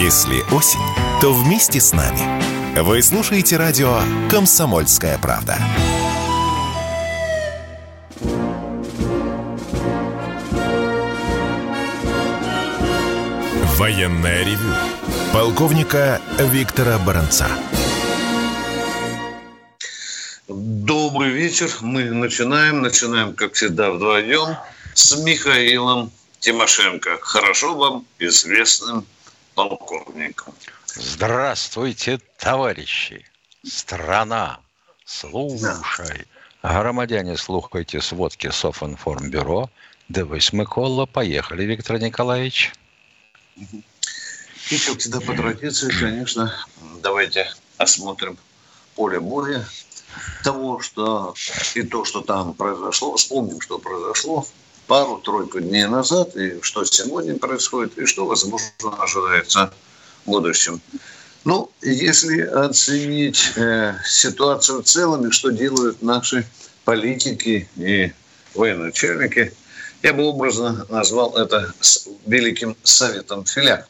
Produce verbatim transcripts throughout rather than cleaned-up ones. Если осень, то вместе с нами. Вы слушаете радио «Комсомольская правда». Военное ревю полковника Виктора Баранца. Добрый вечер. Мы начинаем. Начинаем, как всегда, вдвоем с Михаилом Тимошенко, хорошо вам известным полковником. Здравствуйте, товарищи. Страна, слушай. Да. Громадяне, слухайте сводки Софинформбюро. Дивись, Микола, поехали, Виктор Николаевич. И, как всегда, по традиции, конечно, давайте осмотрим поле боя того, что и то, что там произошло. Вспомним, что произошло пару-тройку дней назад, и что сегодня происходит, и что, возможно, ожидается в будущем. Ну, если оценить э, ситуацию в целом, и что делают наши политики и военачальники, я бы образно назвал это Великим Советом Филя.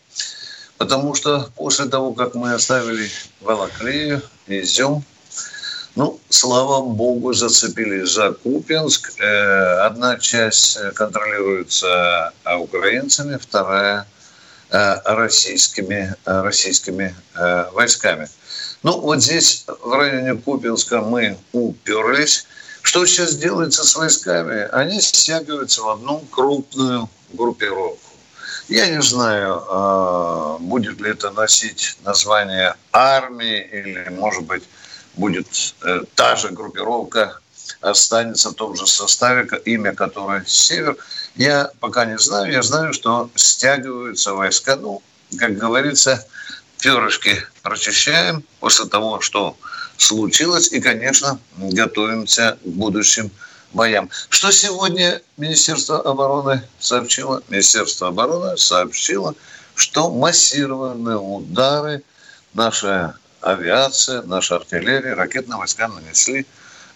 Потому что после того, как мы оставили Балаклею, Изюм, ну, слава богу, зацепились за Купинск. Одна часть контролируется украинцами, вторая российскими, российскими войсками. Ну, вот здесь, в районе Купинска, мы уперлись. Что сейчас делается с войсками? Они стягиваются в одну крупную группировку. Я не знаю, будет ли это носить название армии, или, может быть, будет та же группировка, останется в том же составе, имя которой «Север». Я пока не знаю. Я знаю, что стягиваются войска. Ну, как говорится, перышки прочищаем после того, что случилось, и, конечно, готовимся к будущим боям. Что сегодня Министерство обороны сообщило? Министерство обороны сообщило, что массированные удары наша авиация, наша артиллерия, ракетные войска нанесли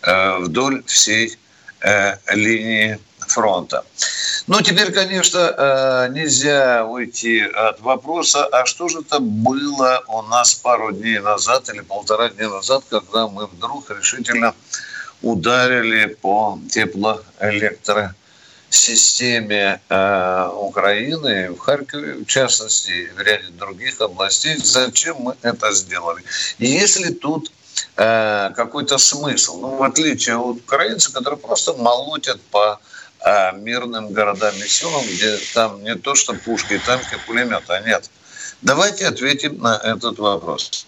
э, вдоль всей э, линии фронта. Ну, теперь, конечно, э, нельзя уйти от вопроса, а что же это было у нас пару дней назад или полтора дня назад, когда мы вдруг решительно ударили по теплоэлектросистеме э, Украины, в Харькове, в частности, в ряде других областей. Зачем мы это сделали? Есть ли тут э, какой-то смысл? Ну, в отличие от украинцев, которые просто молотят по а мирным городам и селам, где там не то что пушки, танки, пулеметы, а нет. Давайте ответим на этот вопрос.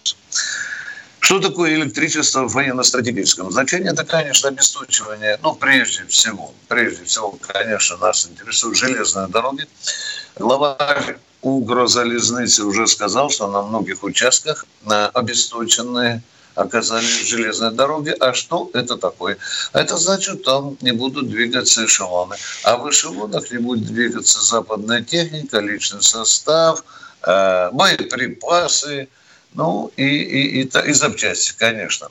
Что такое электричество в военно-стратегическом значении? Это, конечно, обесточивание. Ну, прежде всего, прежде всего, конечно, нас интересуют железные дороги. Глава Укрзализныци уже сказал, что на многих участках обесточенные оказались железные дороги. А что это такое? Это значит, там не будут двигаться эшелоны. А в эшелонах не будет двигаться западная техника, личный состав, э, боеприпасы, ну и, и, и, и, и запчасти, конечно.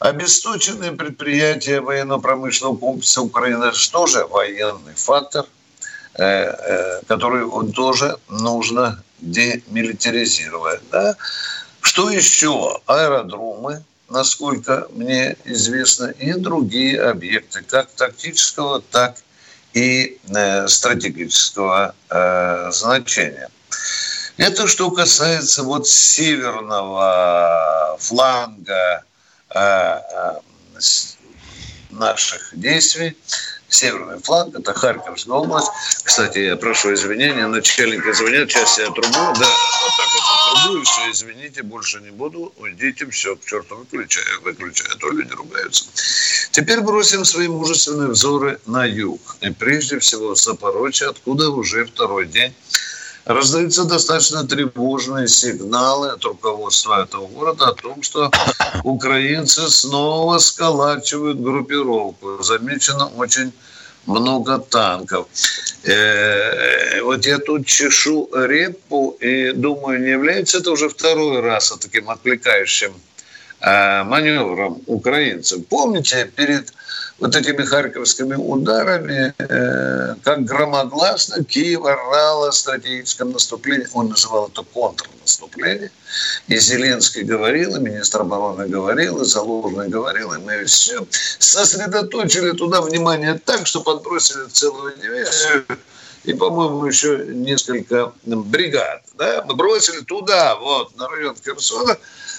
Обесточенные предприятия военно-промышленного комплекса Украины – тоже военный фактор, э, э, который тоже нужно демилитаризировать, да? Что еще? Аэродромы, насколько мне известно, и другие объекты, как тактического, так и э, стратегического э, значения. Это что касается вот северного фланга э, э, наших действий. Северный фланг – это Харьковская область. Кстати, я прошу извинения, начальники звонят, сейчас я трубу, да, вот так вот трубу, и все, извините, больше не буду, уйдите, все, к черту, выключаю, выключаю, а то люди ругаются. Теперь бросим свои мужественные взоры на юг, и прежде всего в Запорожье, откуда уже второй день раздаются достаточно тревожные сигналы от руководства этого города о том, что украинцы снова сколачивают группировку. Замечено очень много танков. Э-э- вот я тут чешу репу и думаю, не является это уже второй раз таким отвлекающим маневрам украинцев. Помните, перед вот этими харьковскими ударами, э, как громогласно Киев орал о стратегическом наступлении. Он называл это контрнаступление. И Зеленский говорил, и министр обороны говорил, и Залужный говорил, и мы все сосредоточили туда внимание так, что подбросили целую дивизию и, по-моему, еще несколько бригад. Да? Мы бросили туда, вот, на район Херсона,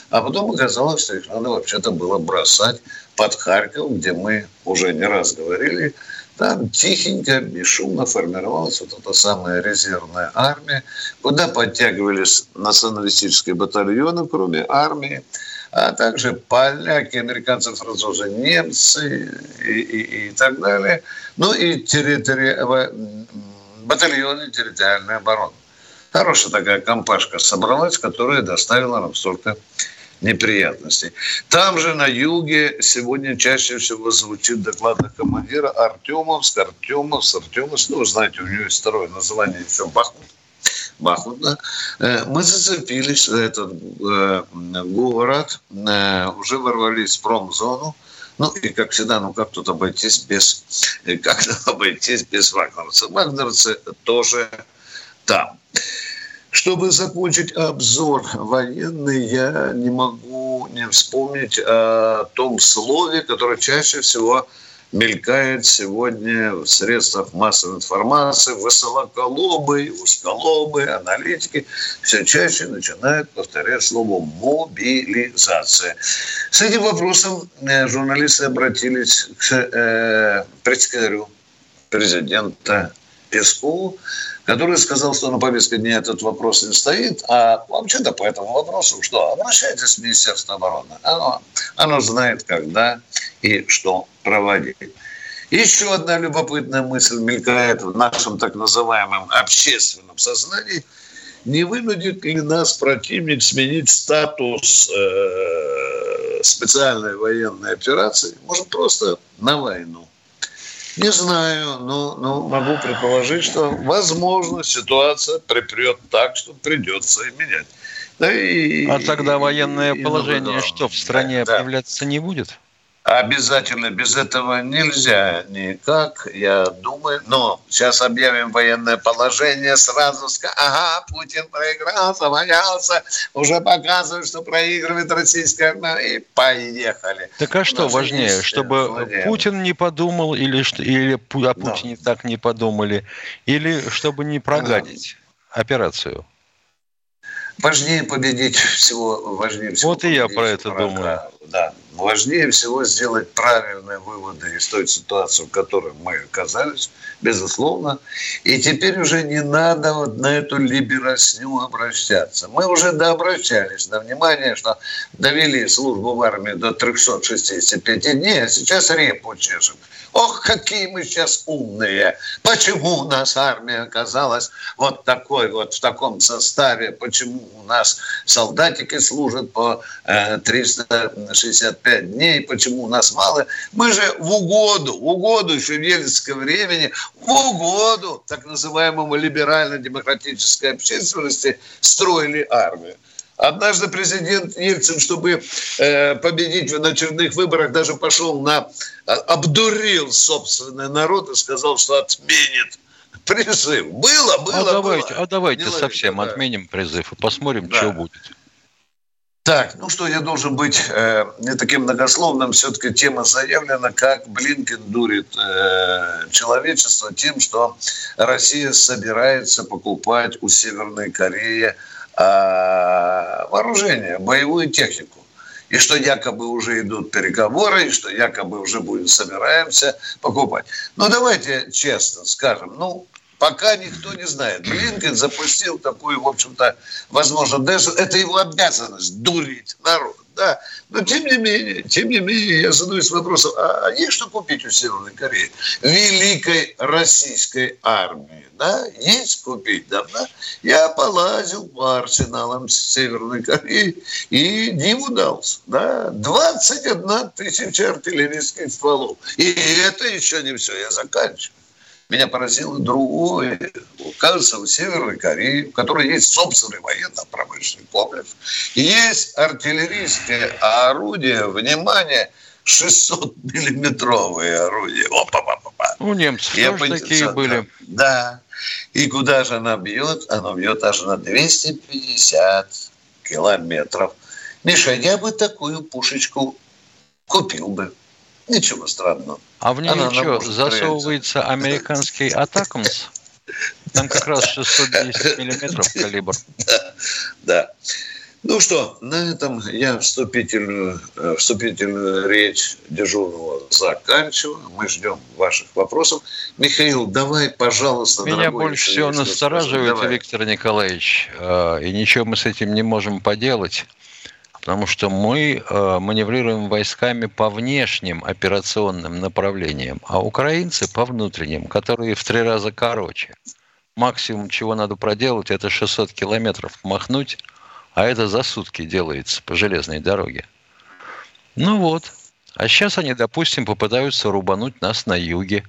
а потом оказалось, что их надо вообще-то было бросать под Харьков, где мы уже не раз говорили. Там тихенько, бесшумно формировалась вот эта самая резервная армия, куда подтягивались националистические батальоны, кроме армии, а также поляки, американцы, французы, немцы и, и, и так далее. Ну и территори... батальоны территориальной обороны. Хорошая такая компашка собралась, которая доставила нам столько неприятностей. Там же на юге сегодня чаще всего звучит доклад командира Артёмовск, Артёмовск, Артёмовск. Ну, вы знаете, у него есть второе название еще Бахнут. Бахнут, да. Мы зацепились за этот город, уже ворвались в промзону. Ну, и, как всегда, ну, как тут обойтись без, как тут обойтись без вагнерцев. Вагнерцы тоже там. Чтобы закончить обзор военный, я не могу не вспомнить о том слове, которое чаще всего мелькает сегодня в средствах массовой информации. Высоколобые, узколобые аналитики все чаще начинают повторять слово «мобилизация». С этим вопросом журналисты обратились к э, пресс-секретарю президента Пескову, который сказал, что на повестке дня этот вопрос не стоит, а вообще-то по этому вопросу что? Обращайтесь в Министерство обороны. Оно, оно знает, когда и что проводить. Еще одна любопытная мысль мелькает в нашем так называемом общественном сознании. Не вынудит ли нас противник сменить статус э, специальной военной операции? Может, просто на войну? Не знаю, но, но могу предположить, что, возможно, ситуация припрет так, что придется и менять. Да и, а тогда и, военное и, положение и, что, в стране да, объявляться да. не будет? Обязательно, без этого нельзя никак, я думаю. Но сейчас объявим военное положение, сразу скажем, ага, Путин проиграл, завалялся, уже показывает, что проигрывает российская армия, и поехали. Так а что важнее, чтобы владеем. Путин не подумал, или, или о Путине да. так не подумали, или чтобы не прогадить да. операцию? Важнее победить всего, важнее всего. Вот и я про это врага. думаю. Да. Важнее всего сделать правильные выводы из той ситуации, в которой мы оказались, безусловно. И теперь уже не надо вот на эту либеросню обращаться. Мы уже дообращались до внимания, что довели службу в армии до триста шестьдесят пять дней, а сейчас репу чешем. Ох, какие мы сейчас умные! Почему у нас армия оказалась вот такой, вот в таком составе? Почему у нас солдатики служат по триста шестьдесят пять дней? Почему у нас мало? Мы же в угоду, в угоду еще в ельцинское времени, в угоду так называемому либерально-демократической общественности строили армию. Однажды президент Ельцин, чтобы э, победить в очередных выборах, даже пошел на... обдурил собственный народ и сказал, что отменит призыв. Было, было, а давайте, было. А давайте Не совсем ловить, отменим да. призыв и посмотрим, да. что будет. Так, ну что, я должен быть э, не таким многословным. Все-таки тема заявлена, как Блинкен дурит э, человечество тем, что Россия собирается покупать у Северной Кореи вооружение, боевую технику. И что якобы уже идут переговоры, и что якобы уже будем, собираемся покупать. Но давайте честно скажем, ну, пока никто не знает. Блинкен запустил такую, в общем-то, возможно, даже это его обязанность дурить народ. Да. Но тем не менее, тем не менее, я задаюсь вопросом, а есть что купить у Северной Кореи? Великой российской армии, да? Есть купить, да? Я полазил по арсеналам Северной Кореи и диву дался, да? двадцать одна тысяча артиллерийских стволов. И это еще не все, я заканчиваю. Меня поразило другое. Кажется, в Северной Корее, в которой есть собственный военно-промышленный комплекс, есть артиллерийское орудие, внимание, шестисотмиллиметровые орудия. Опа-па-па-па. У немцев Я тоже такие были. Да. И куда же она бьет? Она бьет аж на двести пятьдесят километров. Миша, я бы такую пушечку купил бы. Ничего странного. А в нее она что, засовывается прыгать. Американский Атакмс? Там как раз шестьсот десять миллиметров калибр. Да, да. Ну что, на этом я вступительную, вступительную речь дежурного заканчиваю. Мы ждем ваших вопросов. Михаил, давай, пожалуйста, меня дорогой, больше всего настораживает, Виктор Николаевич, и ничего мы с этим не можем поделать, потому что мы маневрируем войсками по внешним операционным направлениям, а украинцы по внутренним, которые в три раза короче. Максимум, чего надо проделать, это шестьсот километров махнуть, а это за сутки делается по железной дороге. Ну вот. А сейчас они, допустим, попытаются рубануть нас на юге.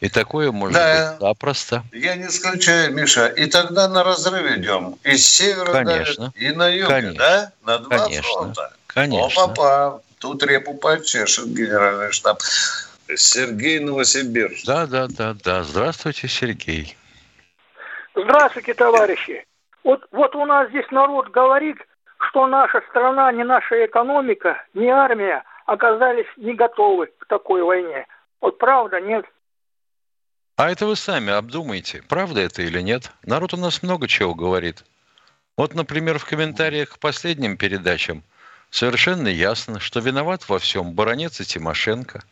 И такое может да. быть запросто. Я не исключаю, Миша. И тогда на разрыв идем. И с севера Конечно. и на юге, Конечно. да? На два Конечно. фронта. Конечно. Опа-па. Тут репу почешет генеральный штаб. Сергей Новосибирский. Да, да, да, да. Здравствуйте, Сергей. Здравствуйте, товарищи. Вот, вот у нас здесь народ говорит, что наша страна, не наша экономика, не армия оказались не готовы к такой войне. Вот правда, нет? А это вы сами обдумайте, правда это или нет. Народ у нас много чего говорит. Вот, например, в комментариях к последним передачам совершенно ясно, что виноват во всем Баранец и Тимошенко.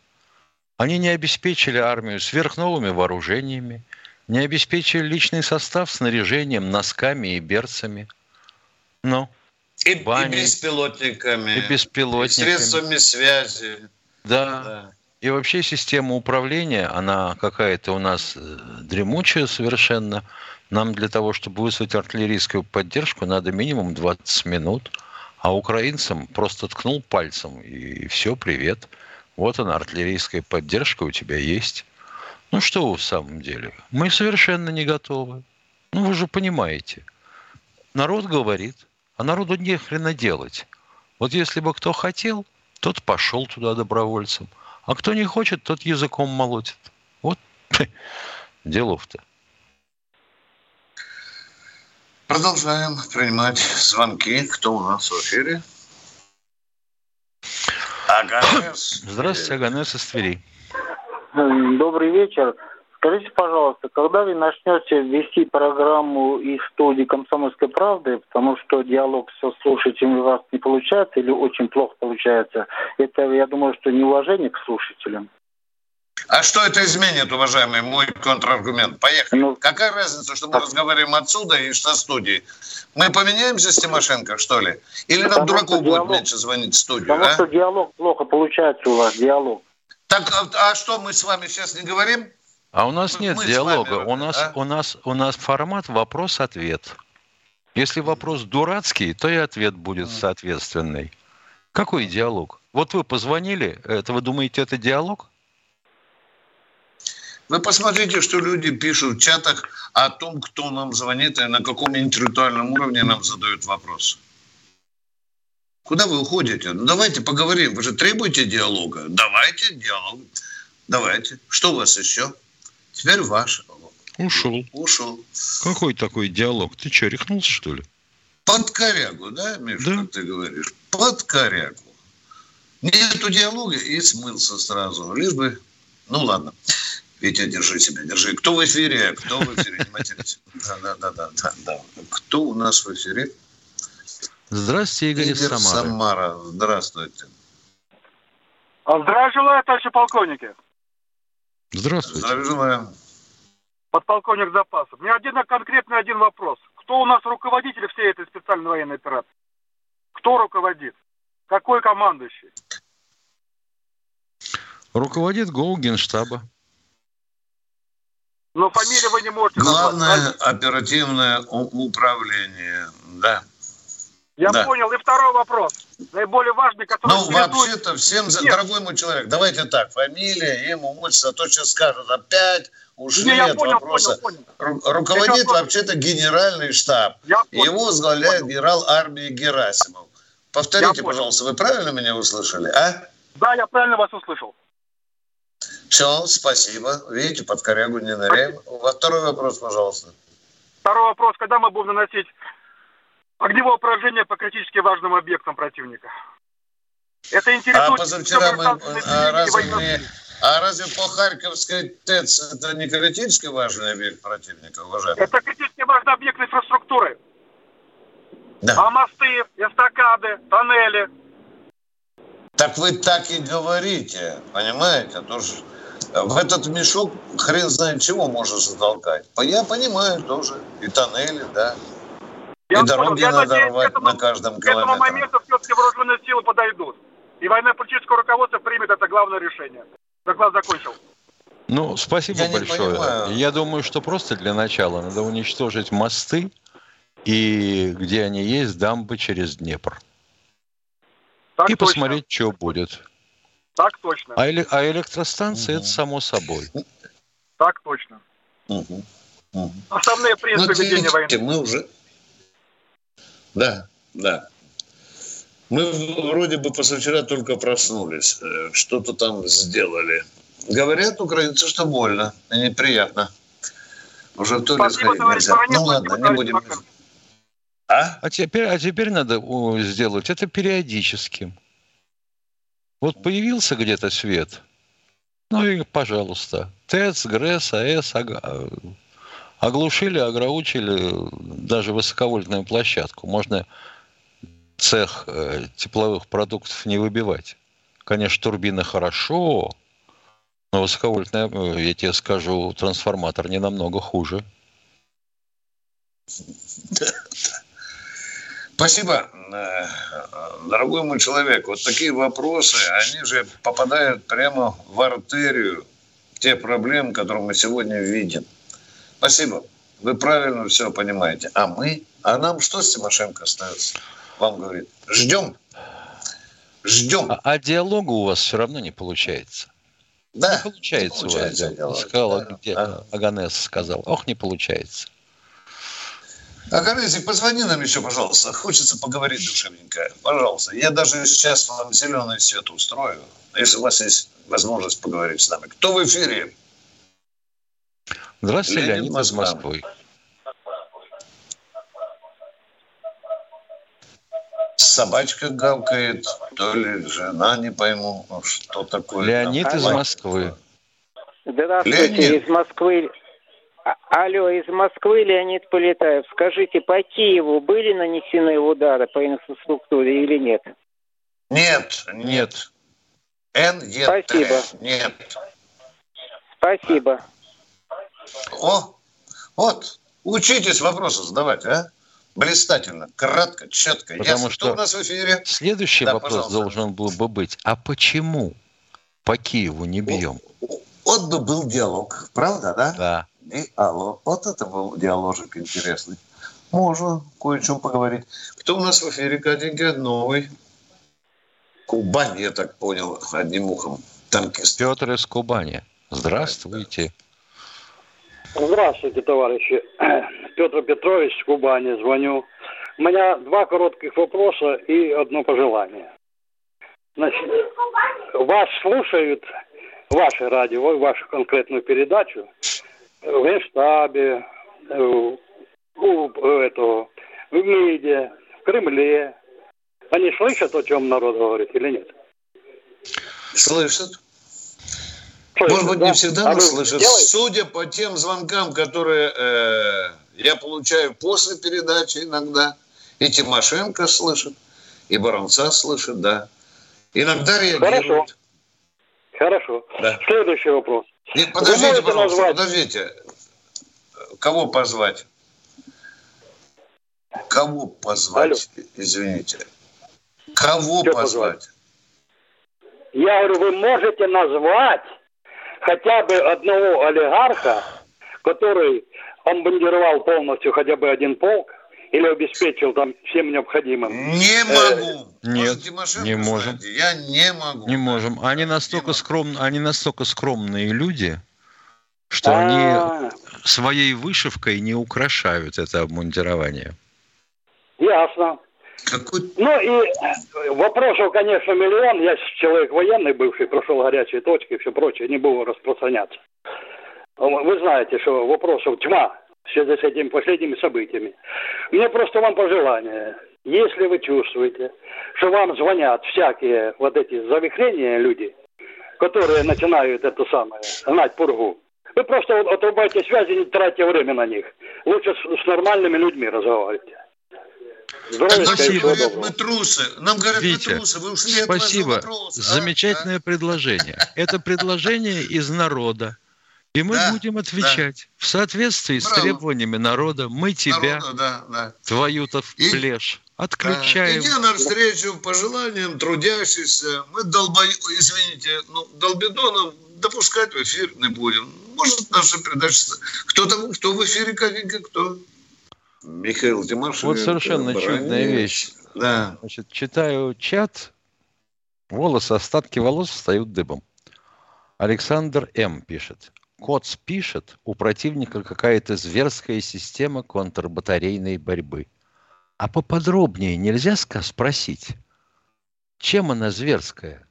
Они не обеспечили армию сверхновыми вооружениями, не обеспечили личный состав снаряжением, носками и берцами. Ну, и, бани, и беспилотниками. И беспилотниками. И средствами связи. Да. да. И вообще система управления, она какая-то у нас дремучая совершенно. Нам для того, чтобы вызвать артиллерийскую поддержку, надо минимум двадцать минут. А украинцам просто ткнул пальцем, и все, привет. Вот она, артиллерийская поддержка у тебя есть. Ну что в самом деле? Мы совершенно не готовы. Ну вы же понимаете. Народ говорит, а народу не хрена делать. Вот если бы кто хотел, тот пошел туда добровольцем. А кто не хочет, тот языком молотит. Вот делов-то. Продолжаем принимать звонки. Кто у нас в эфире? Аганес. Здравствуйте, Аганес из Твери. Добрый вечер. Скажите, пожалуйста, когда вы начнете вести программу из студии «Комсомольской правды», потому что диалог со слушателями у вас не получается или очень плохо получается, это, я думаю, что неуважение к слушателям. А что это изменит, уважаемый мой контраргумент? Поехали. Ну, какая разница, что мы так... разговариваем отсюда и со студии? Мы поменяемся с Тимошенко, что ли? Или нам дураков диалог... будет меньше звонить в студию? Потому а? что диалог плохо получается у вас, диалог. Так, а что мы с вами сейчас не говорим? А у нас нет мы диалога. Вами, у, нас, а? у, нас, у нас формат вопрос-ответ. Если вопрос дурацкий, то и ответ будет соответственный. Какой диалог? Вот вы позвонили, это вы думаете, это диалог? Вы посмотрите, что люди пишут в чатах о том, кто нам звонит и на каком интеллектуальном уровне нам задают вопросы. Куда вы уходите? Ну, давайте поговорим. Вы же требуете диалога. Давайте диалог. Давайте. Что у вас еще? Теперь ваш. Ушел. Ушел. Какой такой диалог? Ты что, рехнулся, что ли? Под корягу, да, Миша, да? Как ты говоришь? Под корягу. Нету диалога и смылся сразу. Лишь бы... Ну, ладно. Витя, держи себя, держи. Кто в эфире? Кто в эфире? Не матерись. Да-да-да. да. Кто у нас в эфире? Здравствуйте, Игорь, Игорь Самара. Самара. Здравствуйте. Здравия желаю, товарищи полковники. Здравствуйте. Здравия желаю. Подполковник запаса. У меня один конкретный один вопрос. Кто у нас руководитель всей этой специальной военной операции? Кто руководит? Какой командующий? Руководит ГОУ Генштаба. Но фамилию вы не можете назвать. Главное оперативное управление. Да. Я да. понял. И второй вопрос, наиболее важный, который... Ну, следует... вообще-то всем, Нет. дорогой мой человек, давайте так, фамилия, имя, отчество, а то сейчас скажут опять Уже нет вопроса. Понял, понял. Руководит я вообще-то генеральный штаб. Его возглавляет понял. генерал армии Герасимов. Повторите, пожалуйста, вы правильно меня услышали, а? Да, я правильно вас услышал. Все, спасибо. Видите, под корягу не ныряем. Второй вопрос, пожалуйста. Второй вопрос. Когда мы будем наносить огневое поражение по критически важным объектам противника? Это интересует... А позавчера мы... А разве, не... а разве по Харьковской ТЭЦ это не критически важный объект противника, уважаемый? Это критически важный объект инфраструктуры. Да. А мосты, эстакады, тоннели... Так вы так и говорите, понимаете? Тоже в этот мешок хрен знает чего можно затолкать. Я понимаю тоже. И тоннели, да. Я и дороги я надо надеюсь, рвать этому, на каждом километре. К этому моменту все-таки вооруженные силы подойдут. И военно-политическое руководство примет это главное решение. Доклад закончил. Ну, спасибо я большое. Я думаю, что просто для начала надо уничтожить мосты и, где они есть, дамбы через Днепр. Так и точно. Посмотреть, что будет. Так точно. А, эле- а электростанции угу. это само собой. Так точно. Угу. Угу. Основные принципы ну, ведения войны. Мы уже... Да, да. Мы вроде бы позавчера только проснулись. Что-то там сделали. Говорят украинцы, что больно. И неприятно. Уже в туалет ходить нельзя. Ну ладно, не будем... А? А, теперь, а теперь надо сделать это периодически. Вот появился где-то свет, ну и пожалуйста. ТЭЦ, ГРЭС, АЭС оглушили, ограучили даже высоковольтную площадку. Можно цех тепловых продуктов не выбивать. Конечно, турбины хорошо, но высоковольтная, я тебе скажу, трансформатор не намного хуже. Спасибо, дорогой мой человек. Вот такие вопросы, они же попадают прямо в артерию тех проблем, которые мы сегодня видим. Спасибо. Вы правильно все понимаете. А мы? А нам что с Тимошенко остается? Вам говорит. Ждем. Ждем. А, а диалога у вас все равно не получается. Да. Не получается, не получается у вас. Сказала, да, где да. Аганес сказал. Ох, не получается. Аганесик, позвони нам еще, пожалуйста. Хочется поговорить душевненько. Пожалуйста. Я даже сейчас вам зеленый свет устрою, если у вас есть возможность поговорить с нами. Кто в эфире? Здравствуйте, Леонид, Леонид из Москвы. Собачка гавкает, то ли жена, не пойму, что такое. Леонид там. из Москвы. Здравствуйте, Леонид. из Москвы. Алло, из Москвы Леонид Полетаев. Скажите, по Киеву были нанесены удары по инфраструктуре или нет? Нет, нет. эн е тэ Спасибо. Нет. Спасибо. О, вот, учитесь вопросы задавать, а? Блистательно, кратко, четко. Потому ясно, что у нас в эфире. Следующий да, вопрос пожалуйста. должен был бы быть. А почему по Киеву не бьем? Вот, вот бы был диалог, правда, да? Да. И алло. Вот это был диаложик интересный. Можно кое о чем поговорить. Кто у нас в эфире? Катенька Новый. Кубань, я так понял, одним ухом. Танкист. Петр из Кубани. Здравствуйте. Здравствуйте, товарищи. Петр Петрович из Кубани. Звоню. У меня два коротких вопроса и одно пожелание. Значит, вас слушают, ваше радио, вашу конкретную передачу, в штабе, у этого, в МИДе, в Кремле. Они слышат, о чем народ говорит, или нет? Слышат. слышат Может быть, да? не всегда а нас слышат. Делаете? Судя по тем звонкам, которые э, я получаю после передачи иногда, и Тимошенко слышит, и Баранца слышит, да. Иногда реагируют. Хорошо. Хорошо. Да. Следующий вопрос. Нет, подождите, пожалуйста, назвать? подождите. Кого позвать? Кого позвать? Алло. Извините. Кого Что позвать? Я говорю, вы можете назвать хотя бы одного олигарха, который обмундировал полностью хотя бы один полк или обеспечил там всем необходимым? Не могу. Нет, Может, не можем. Знаете, я не могу. Не можем. Они настолько, скромные, они настолько скромные люди, что А-а-а. они своей вышивкой не украшают это обмундирование. Ясно. Какой... Ну и вопросов, конечно, миллион. Я человек военный бывший, прошел горячие точки и все прочее, не буду распространяться. Вы знаете, что вопросов тьма в связи с этими последними событиями. Мне просто вам пожелание. Если вы чувствуете, что вам звонят всякие вот эти завихрения люди, которые начинают это самое, гнать пургу, вы просто отрубайте связи, не тратьте время на них. Лучше с, с нормальными людьми разговаривайте. Спасибо. Мы трусы. Нам говорят, Витя, мы трусы. Вы ушли от спасибо. Трусы, а? Замечательное а? предложение. Это предложение из народа. И мы да, будем отвечать да. в соответствии Браво. С требованиями народа. Мы тебя, народа, да, да. твою-то в и, плешь, отключаем. Иди навстречу пожеланиям трудящихся. Мы долбо... извините, ну, долбидонов допускать в эфир не будем. Может, наша передача... Кто там, кто в эфире, кто... Михаил Тимошенко. Вот совершенно Баранец. Чудная вещь. Да. Значит, читаю чат. Волосы, остатки волос встают дыбом. Александр М. пишет. Коц пишет, у противника какая-то зверская система контрбатарейной борьбы. А поподробнее нельзя спросить, чем она зверская?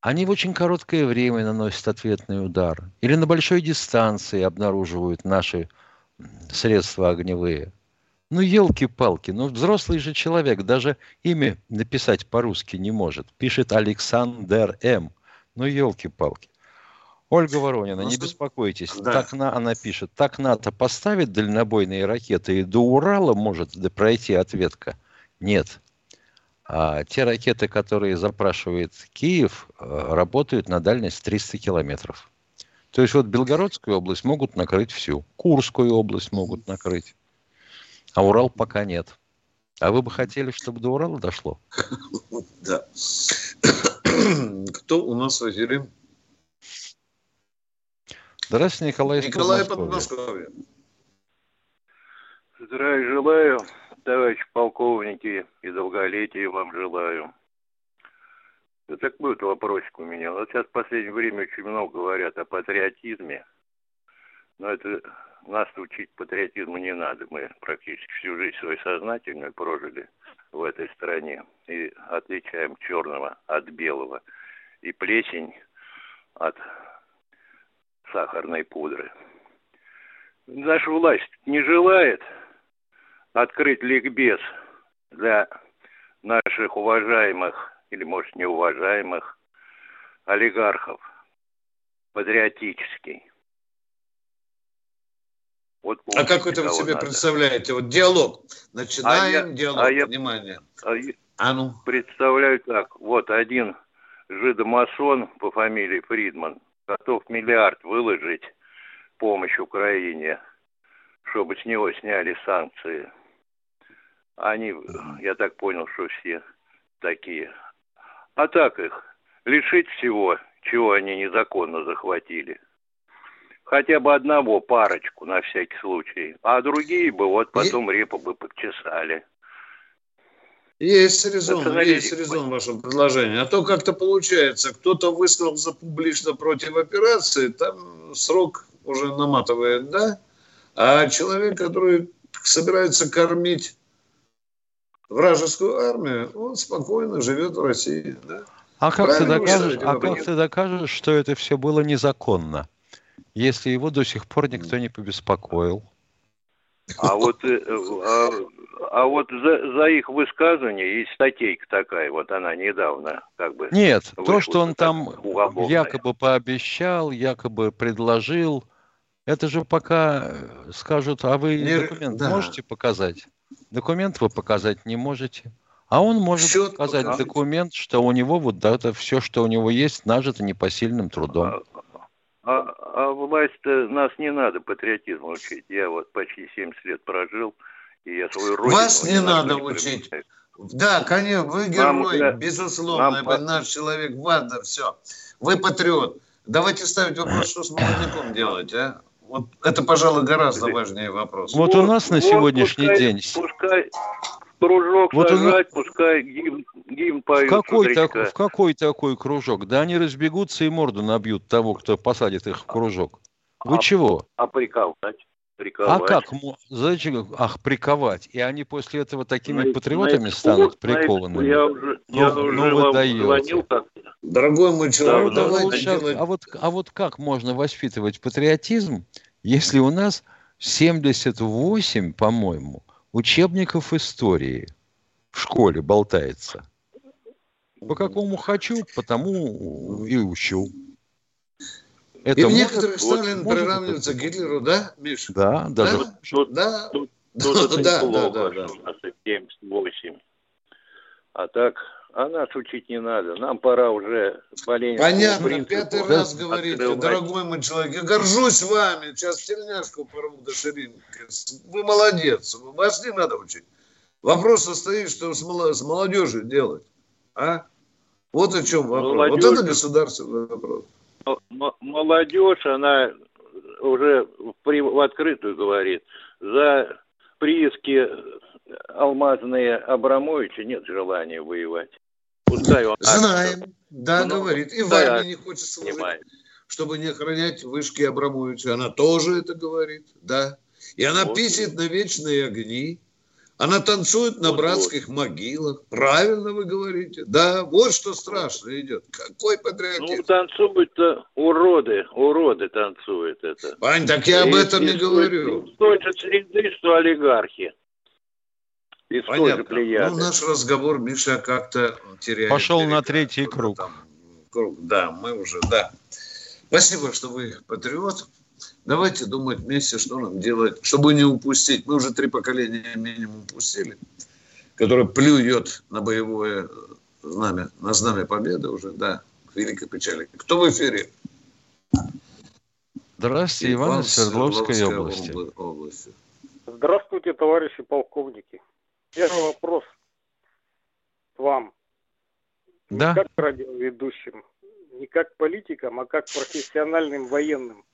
Они в очень короткое время наносят ответный удар. Или на большой дистанции обнаруживают наши средства огневые. Ну, елки-палки, ну, взрослый же человек даже имя написать по-русски не может. Пишет Александр М. Ну, елки-палки. Ольга Воронина, не беспокойтесь. Да. Так на, она пишет, так НАТО поставит дальнобойные ракеты и до Урала может пройти ответка? Нет. А те ракеты, которые запрашивает Киев, работают на дальность триста километров. То есть вот Белгородскую область могут накрыть всю. Курскую область могут накрыть. А Урал пока нет. А вы бы хотели, чтобы до Урала дошло? Да. Кто у нас в эфире? Здравствуйте, Николай. Николай Подмосковье. Здравия желаю, товарищи полковники, и долголетия вам желаю. Вот такой вот вопросик у меня. Вот сейчас в последнее время очень много говорят о патриотизме. Но это нас учить патриотизму не надо. Мы практически всю жизнь свою сознательную прожили в этой стране. И отличаем черного от белого. И плесень от сахарной пудры. Наша власть не желает открыть ликбез для наших уважаемых, или, может, неуважаемых олигархов, патриотический. Вот помните, а как вы там себе надо. Представляете? Вот диалог. Начинаем а я, диалог. А я, Внимание. А я а ну. представляю так. Вот один жидомасон по фамилии Фридман готов миллиард выложить помощь Украине, чтобы с него сняли санкции. Они, я так понял, что все такие. А так их лишить всего, чего они незаконно захватили. Хотя бы одного, парочку на всякий случай. А другие бы вот потом репу бы подчесали. Есть резон, есть резон в вашем предложении. А то как-то получается, кто-то высказался публично против операции, там срок уже наматывает, да? А человек, который собирается кормить вражескую армию, он спокойно живет в России. Да? А как, ты докажешь, а как ты докажешь, что это все было незаконно, если его до сих пор никто не побеспокоил? А вот, а, а вот за, за их высказывание есть статейка такая, вот она недавно как бы... Нет, то, что он там уголовная. Якобы пообещал, якобы предложил, это же пока скажут, а вы не, документ да. можете показать? Документ вы показать не можете. А он может Счет показать показывает. Документ, что у него вот это все, что у него есть, нажито непосильным трудом. А, а власть-то нас не надо патриотизму учить. Я вот почти семьдесят лет прожил, и я свою родину... Вас не надо учить. Применять. Да, конечно, вы герой, нам, безусловно. Нам... Наш человек, ладно, все. Вы патриот. Давайте ставить вопрос, что с молодняком делать, а? Вот это, пожалуй, гораздо важнее вопрос. Вот, вот у нас на вот сегодняшний пускай, день... Пускай кружок вот сажать, он... пускай гимн, гимн поют. В какой, так, в какой такой кружок? Да они разбегутся и морду набьют того, кто посадит их в кружок. Вы а, чего? А приковать? Приковать. А как? Зачем? Ах, приковать. И они после этого такими на, патриотами на станут вот, прикованными. Я уже, ну, я уже ну, вам звонил как-то. Дорогой мой человек, да, давайте сейчас, а, вот, а вот как можно воспитывать патриотизм, если у нас семьдесят восемь, по-моему, учебников истории в школе болтается? По какому хочу, потому и учу. Это и в некоторых может, Сталин может, приравнивается это... к Гитлеру, да, Миша? Да, да, да. Да, тут, да. Тут, тут да, плохо, да, да, да. семьдесят восемь. А так, а нас учить не надо. Нам пора уже болезнь. Понятно, принципу, пятый да, раз говорите, открывать. Дорогой мой человек, я горжусь вами. Сейчас тельняшку порву до ширинки. Вы молодец, вас не надо учить. Вопрос состоит, что с молодежью делать. А? Вот о чем вопрос. Молодежь... Вот это государственный вопрос. Молодежь, она уже в открытую говорит, за прииски алмазные Абрамовича нет желания воевать. Пускай он знаем, акт, да, но... говорит. И да, в армии не хочет служить, понимает. Чтобы не охранять вышки Абрамовича. Она тоже это говорит, да. И она вот писит на вечные огни. Она танцует на вот, братских вот. могилах. Правильно вы говорите. Да, вот что страшно идет. Какой патриотизм. Ну, танцуют-то уроды. Уроды танцуют это. Вань, так я и, об этом и не и говорю. Из той же среды, что олигархи. Из той же плеяды. Ну, наш разговор, Миша, как-то теряет. Пошел на третий круг. Там, круг. Да, мы уже, да. Спасибо, что вы патриот. Давайте думать вместе, что нам делать, чтобы не упустить. Мы уже три поколения минимум упустили, которое плюет на боевое знамя, на знамя победы уже, да, великой печали. Кто в эфире? Здравствуйте, Иван, Свердловской области. области. Здравствуйте, товарищи полковники. Первый вопрос к вам. Да? Не как радиоведущим, не как политикам, а как профессиональным военным.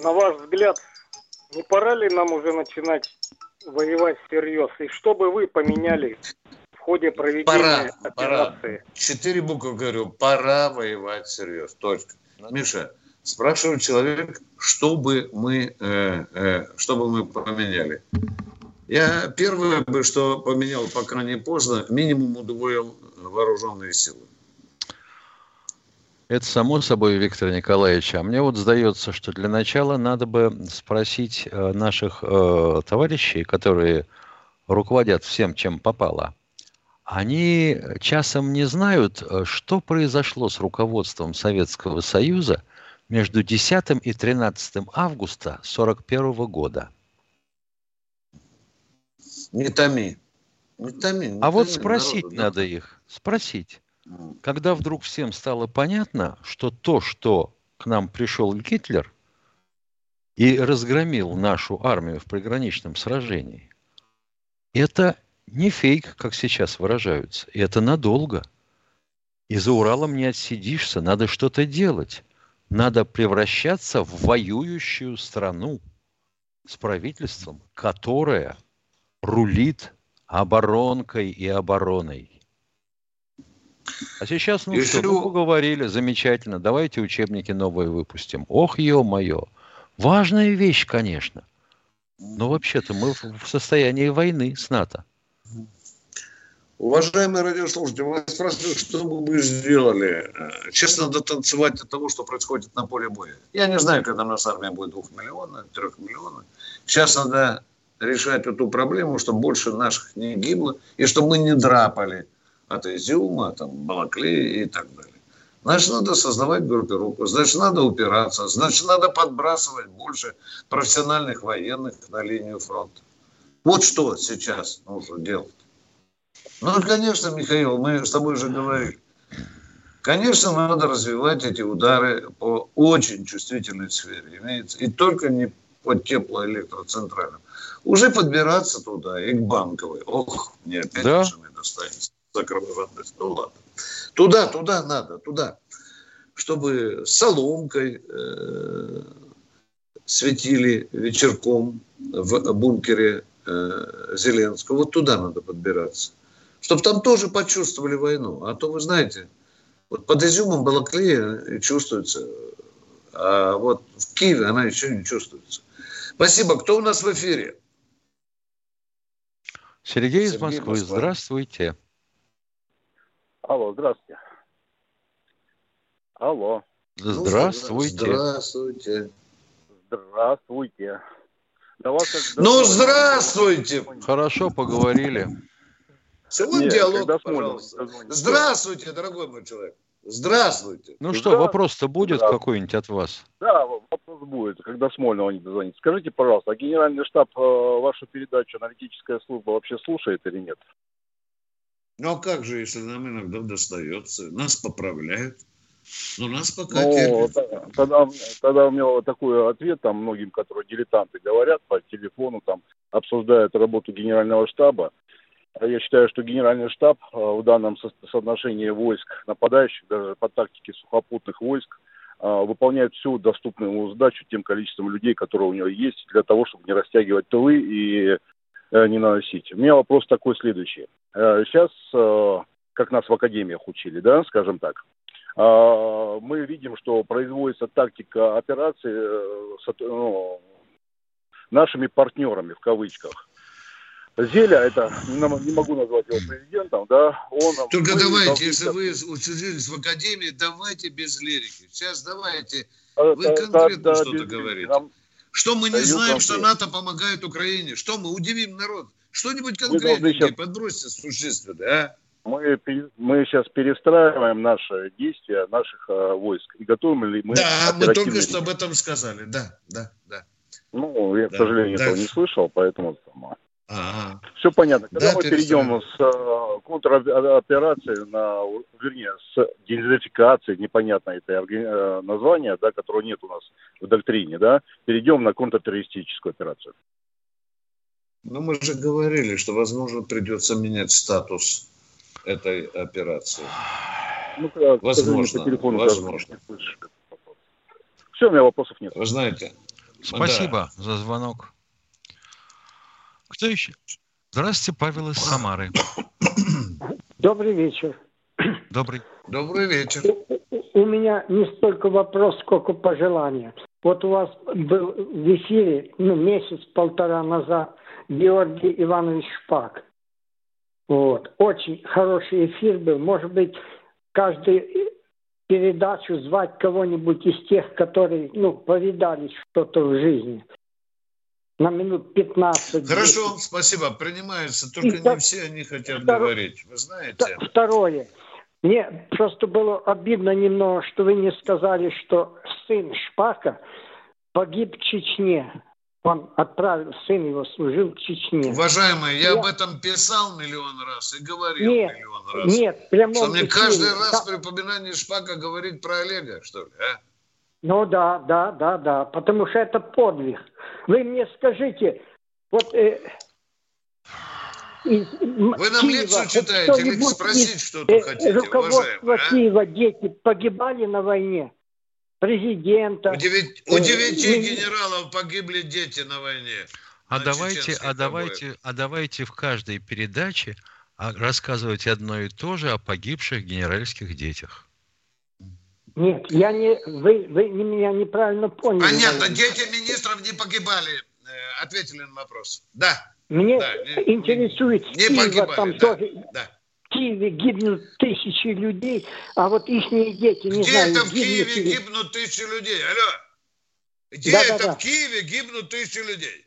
На ваш взгляд, не пора ли нам уже начинать воевать всерьез? И что бы вы поменяли в ходе проведения пора, операции? Пора. Четыре буквы говорю. Пора воевать всерьез. Точка. Миша, спрашиваю человек, что бы мы, э, э, что бы мы поменяли? Я первое бы, что поменял, пока не поздно, минимум удвоил вооруженные силы. Это само собой, Виктор Николаевич. А мне вот сдается, что для начала надо бы спросить наших э, товарищей, которые руководят всем, чем попало. Они часом не знают, что произошло с руководством Советского Союза между десятым и тринадцатым августа сорок первого года. Не томи. Не томи. Не а томи, вот спросить народу, надо да. их. Спросить. Когда вдруг всем стало понятно, что то, что к нам пришел Гитлер и разгромил нашу армию в приграничном сражении, это не фейк, как сейчас выражаются, это надолго. И за Уралом не отсидишься, надо что-то делать. Надо превращаться в воюющую страну с правительством, которое рулит оборонкой и обороной. А сейчас, ну, что, ну, поговорили, замечательно, давайте учебники новые выпустим. Ох, ё-моё. Важная вещь, конечно. Но вообще-то мы в состоянии войны с НАТО. Уважаемые радиослушатели, вы спрашиваете, что мы бы сделали? Честно, надо танцевать от того, что происходит на поле боя. Я не знаю, когда у нас армия будет двух миллионов, трех миллионов. Сейчас надо решать эту проблему, чтобы больше наших не гибло, и чтобы мы не драпали. От Изюма, там, Балаклея и так далее. Значит, надо создавать группировку, значит, надо упираться, значит, надо подбрасывать больше профессиональных военных на линию фронта. Вот что сейчас нужно делать. Ну, конечно, Михаил, мы с тобой же говорили. Конечно, надо развивать эти удары по очень чувствительной сфере. Имеется, и только не по теплоэлектроцентралям. Уже подбираться туда и к банковой. Ох, мне опять да? же не достанется. За кровожадность. Ну ладно. Туда, туда надо, туда. Чтобы соломкой э, светили вечерком в бункере э, Зеленского. Вот туда надо подбираться. Чтобы там тоже почувствовали войну. А то, вы знаете, вот под Изюмом Балаклея чувствуется А вот в Киеве она еще не чувствуется. Спасибо. Кто у нас в эфире? Сергей, Сергей из Москвы. Москва. Здравствуйте. Алло, здравствуйте. Алло. Здравствуйте. Здравствуйте. Здравствуйте. Вас, ну, здравствуйте. Хорошо поговорили. Сегодня Нет, диалог, пожалуйста. Здравствуйте, дорогой мой человек. Здравствуйте. Ну что, вопрос-то будет какой-нибудь от вас? Да, вопрос будет, когда Смольного не дозвонит. Скажите, пожалуйста, а генеральный штаб вашу передачу аналитическая служба вообще слушает или нет? Ну а как же, если нам иногда достается, нас поправляют. Но нас пока ну, тогда, тогда у меня вот такой ответ там многим, которые дилетанты говорят по телефону, там обсуждают работу генерального штаба. Я считаю, что генеральный штаб в данном соотношении войск нападающих, даже по тактике сухопутных войск, выполняет всю доступную ему задачу тем количеством людей, которые у него есть, для того, чтобы не растягивать тылы и не наносить. У меня вопрос такой следующий. Сейчас, как нас в академиях учили, да, скажем так, мы видим, что производится тактика операций ну, нашими партнерами, в кавычках. Зеля, это не могу назвать его президентом, да? Он, Только мы, давайте, если вы учились в академии, давайте без лирики. Сейчас давайте, вы конкретно да, да, что-то говорите. Нам... Что мы не Союз знаем, конфликт. Что НАТО помогает Украине? Что мы удивим народ? Что-нибудь конкретное сейчас... подбросьте существенно, а? Мы, мы сейчас перестраиваем наши действия, наших э, войск. И готовим ли мы... Да, мы только что об этом сказали. Да, да, да. Ну, я, да, к сожалению, да. этого не слышал, поэтому... Ага. Все понятно. Когда да, мы перейдем с э, контроперации на, вернее, с денацификации, непонятно это э, название, да, которого нет у нас в доктрине, да, перейдем на контртеррористическую операцию. Ну, мы же говорили, что, возможно, придется менять статус этой операции. Ну, когда, возможно, по телефону, возможно. Все, у меня вопросов нет. Вы знаете. Спасибо да. за звонок. Кто еще? Здравствуйте, Павел из Самары. Добрый вечер. Добрый. Добрый вечер. У, у меня не столько вопрос, сколько пожелания. Вот у вас был в эфире ну, месяц-полтора назад Георгий Иванович Шпак. Вот. Очень хороший эфир был. Может быть, каждую передачу звать кого-нибудь из тех, которые ну, повидали что-то в жизни. На минут пятнадцать. Хорошо, спасибо, принимается. Только и не так, все они хотят второе, говорить, вы знаете. Второе. Мне просто было обидно немного, что вы не сказали, что сын Шпака погиб в Чечне. Он отправил, сын его служил в Чечне. Уважаемые, я, я... об этом писал миллион раз и говорил нет, миллион раз. Нет, прямо. Что мне каждый нет. раз при упоминании Шпака говорить про Олега, что ли, а? Ну да, да, да, да, потому что это подвиг. Вы мне скажите, вот... Э, из, Вы нам Киева, лекцию читаете или спросить что-то э, хотите, руководство Киева, а? Дети погибали на войне? Президента... У девяти, э, у девяти э, генералов погибли дети на войне. А, на давайте, а, давайте, а давайте в каждой передаче рассказывать одно и то же о погибших генеральских детях. Нет, я не, вы, вы меня неправильно поняли. Понятно, дети министров не погибали, ответили на вопрос. Да. Мне да, интересует не, Киева, не погибали, там да, тоже да. в Киеве гибнут тысячи людей, а вот их дети не Где знают. Где это в Киеве или... гибнут тысячи людей? Алло. Где да, это да, в да. Киеве гибнут тысячи людей?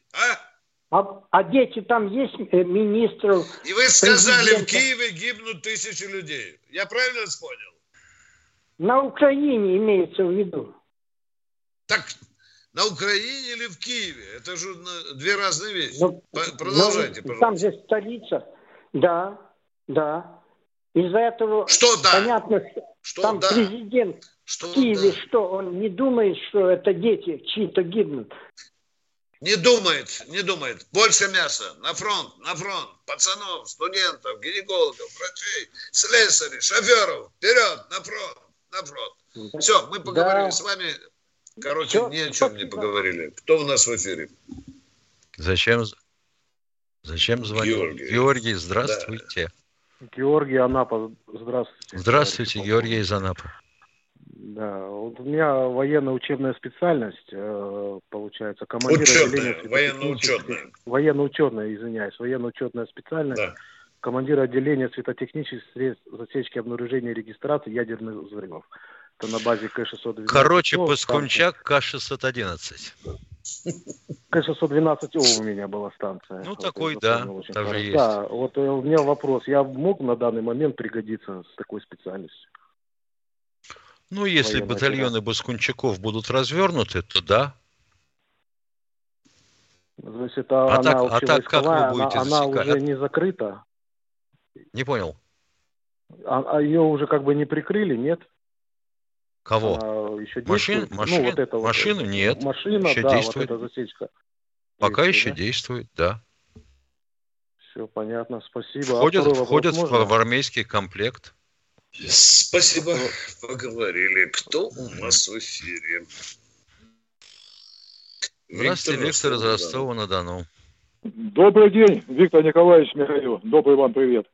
А? а? А дети там есть министров? И вы сказали, президента. В Киеве гибнут тысячи людей. Я правильно вас понял? На Украине имеется в виду. Так, на Украине или в Киеве? Это же две разные вещи. Но, Продолжайте, но, пожалуйста. Там же столица. Да, да. Из-за этого что, да? понятно, что там да? президент что, в Киеве, да? что он не думает, что это дети чьи-то гибнут. Не думает, не думает. Больше мяса. На фронт, на фронт. Пацанов, студентов, гинекологов, врачей, слесарей, шоферов. Вперед, на фронт. Наоборот. Все, мы поговорили да. с вами. Короче, Все, ни о чем не поговорили. Кто у нас в эфире? Зачем, Зачем звонить? Георгий. Георгий, здравствуйте. Да. Георгий Анапа, здравствуйте. Здравствуйте, Георгий из Анапы. Да, вот у меня военная учебная специальность, получается, командир отделения военно-учетная. Военно-учетная, извиняюсь, военно-учетная специальность, да. Командир отделения светотехнических средств засечки обнаружения и регистрации ядерных взрывов. Это на базе К шестьсот двенадцать. Короче, Баскунчак К шестьсот одиннадцать. К шестьсот двенадцать О у меня была станция. Ну, вот такой, да, тоже есть. Да, вот у меня вопрос. Я мог на данный момент пригодиться с такой специальностью? Ну, если военная батальоны операция. Баскунчаков будут развернуты, то да. То есть это а она так, а так как вы будете она, она уже не закрыта? Не понял. А, а ее уже как бы не прикрыли, нет? Кого? А, еще Машин, машин, ну, вот это машину вот, нет. Машина, еще да, действует. Вот эта засечка. Пока действует, еще да? действует, да. Все понятно, спасибо. Входят, а входят в, в армейский комплект. Спасибо, поговорили. Кто у нас в эфире? Здравствуйте, Виктор из Ростова-на-Дону. Добрый день, Виктор Николаевич Михаил. Добрый вам привет.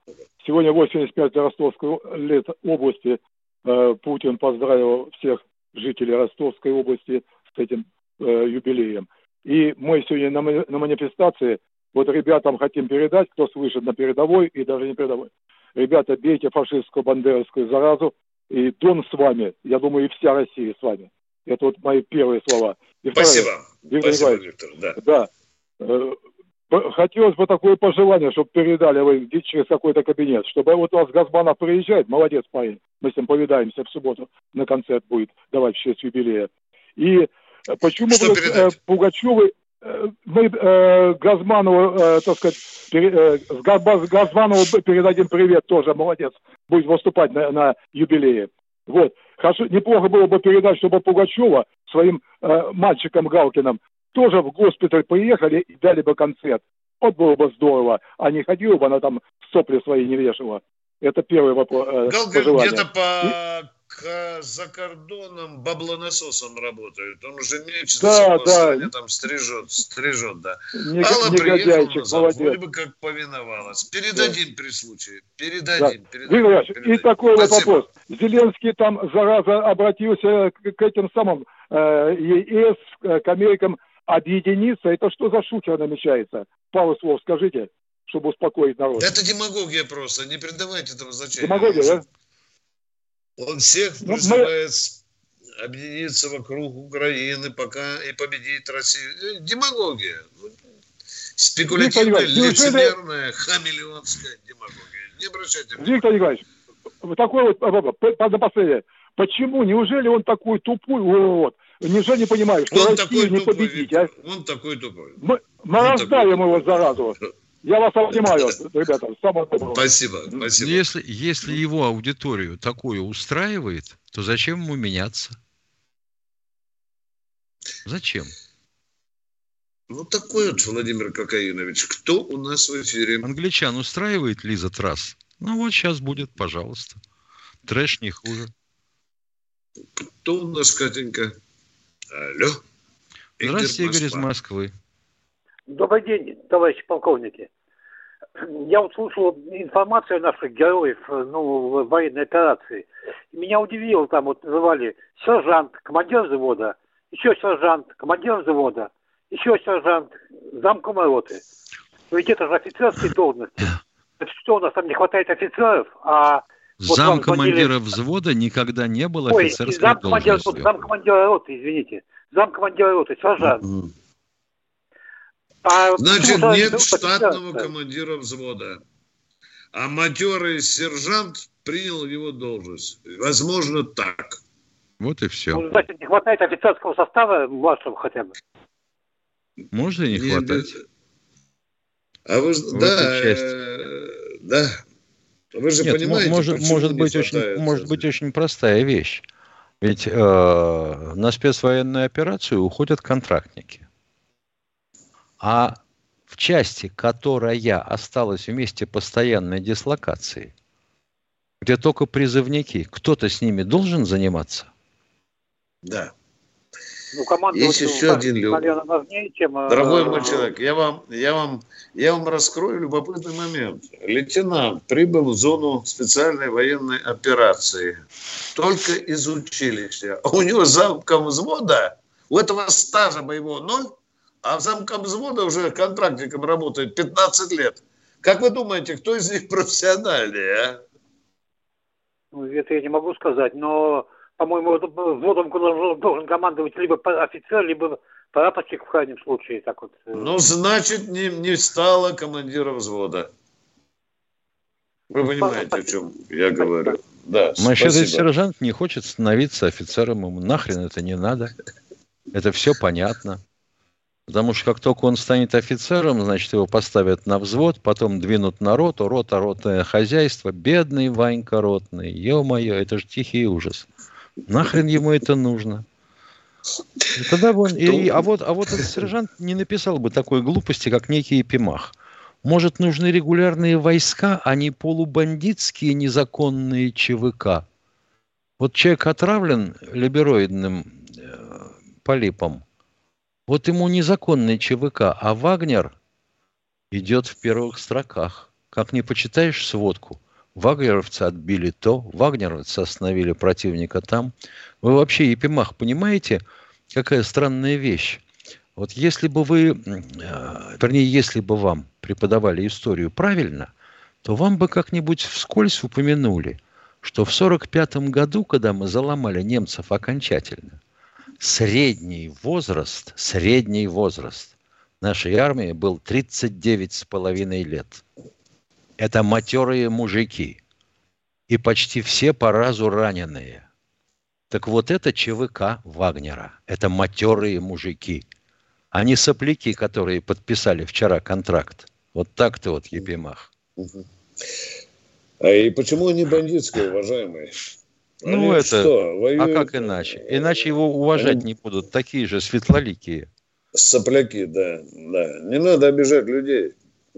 Сегодня восемьдесят пять Ростовской лет области. Путин поздравил всех жителей Ростовской области с этим э, юбилеем. И мы сегодня на, на манифестации, вот ребятам хотим передать, кто слышит на передовой и даже не передовой. Ребята, бейте фашистскую бандеровскую заразу, и Дон с вами, я думаю, и вся Россия с вами. Это вот мои первые слова. И спасибо. Второе, Спасибо, Виктор. Да. да. Э, хотелось бы такое пожелание, чтобы передали вы через какой-то кабинет, чтобы вот у вас Газманов приезжает, молодец парень, мы с ним повидаемся в субботу, на концерт будет, давай в честь юбилея. И почему вы, э, Пугачевы, э, мы э, Газманову, э, так сказать, пере, э, Газманову передадим привет тоже, молодец, будет выступать на, на юбилее. Вот, хорошо, неплохо было бы передать, чтобы Пугачева своим э, мальчиком Галкиным тоже в госпиталь приехали и дали бы концерт. Вот было бы здорово. А не ходила бы она там сопли свои не вешала. Это первый вопрос. Галкин где-то по... И... К... за кордоном баблонасосом работает. Он уже мечется, да, да. Они там стрижет, стрижет, да. Не, Алла приехала назад, вроде бы как повиновалась. Передадим да. при случае. Передадим. Да. передадим, Владимир, передадим. И такой вот вопрос. Зеленский там, зараза, обратился к этим самым э, ЕС, к Америкам, объединиться, это что за шутер намечается? Пару слов скажите, чтобы успокоить народ. Это демагогия просто, не придавайте этому значения. Демагогия, да? Он всех ну, призывает мы... объединиться вокруг Украины, пока и победить Россию. Демагогия. Спекулятивная, лицемерная, неужели... хамелеонская демагогия. Не обращайте внимания. Виктор Николаевич, такой вот, на последнее, почему, неужели он такой тупой урод? Ничего не понимаю, что он Россию не тупой, победить. А? Он такой тупой. Мы, мы он раздаем такой... его, заразу. Я вас обнимаю, ребята. Спасибо, спасибо. Если, если его аудиторию такое устраивает, то зачем ему меняться? Зачем? Ну, такой вот Владимир Кокаинович. Кто у нас в эфире? Англичан устраивает Лиза Трасс? Ну, вот сейчас будет, пожалуйста. Трэш не хуже. Кто у нас, Катенька? Алло. Здравствуйте, Игорь, Игорь из Москвы. Добрый день, товарищи полковники. Я услышал информацию о наших героях ну, военной операции. Меня удивило, там вот называли сержант, командир взвода, еще сержант, командир взвода, еще сержант, замком роты. Ведь это же офицерские должности. Это что, у нас там не хватает офицеров, а... Вот замкомандира звонили... взвода никогда не было офицерской зам должности. Замкомандира роты, извините. Замкомандира роты, сержант. Mm-hmm. А значит, нет штатного командира взвода. А матерый сержант принял его должность. Возможно, так. Вот и все. Ну, значит, не хватает офицерского состава младшего хотя бы. Можно и не, не хватать. А вы... Вот да, э, да. Вы же Нет, понимаете, может, может, быть очень, может быть очень простая вещь. Ведь э, на спецвоенную операцию уходят контрактники. А в части, которая осталась в месте постоянной дислокации, где только призывники, кто-то с ними должен заниматься? Да. Ну, есть еще ну, один Леонид. Дорогой мой человек, я вам, я, вам, я вам раскрою любопытный момент. Лейтенант прибыл в зону специальной военной операции. Только из училища. У него замком взвода, у этого стажа боевого ноль, а замком взвода уже контрактником работает пятнадцать лет. Как вы думаете, кто из них профессиональнее, а? Ну, это я не могу сказать, но... По-моему, взводом должен командовать либо офицер, либо прапорщик в крайнем случае. Так вот. Ну, значит, не, не стало командира взвода. Вы понимаете, спасибо, о чем я говорю. Да, но сейчас и сержант не хочет становиться офицером, ему нахрен это не надо. Это все понятно. Потому что как только он станет офицером, значит, его поставят на взвод, потом двинут на роту, рота, ротное хозяйство. Бедный Ванька ротный. Ё-моё, это же тихий ужас. Нахрен ему это нужно? Тогда он, и, а, вот, а вот этот сержант не написал бы такой глупости, как некий Пимах. Может, нужны регулярные войска, а не полубандитские незаконные ЧВК. Вот человек отравлен либероидным э, полипом. Вот ему незаконный ЧВК, а Вагнер идет в первых строках. Как не почитаешь сводку. Вагнеровцы отбили то, вагнеровцы остановили противника там. Вы вообще, Епимах, понимаете, какая странная вещь? Вот если бы вы, вернее, если бы вам преподавали историю правильно, то вам бы как-нибудь вскользь упомянули, что в сорок пятом году, когда мы заломали немцев окончательно, средний возраст, средний возраст нашей армии был тридцать девять с половиной лет. Это матерые мужики. И почти все по разу раненые. Так вот это ЧВК Вагнера. Это матерые мужики. А не сопляки, которые подписали вчера контракт. Вот так-то вот, Епимах. Угу. А и почему они бандитские, уважаемые? Они ну это, что, воюют... а как иначе? Иначе его уважать они... не будут. Такие же светлоликие. Сопляки, да, да. Не надо обижать людей,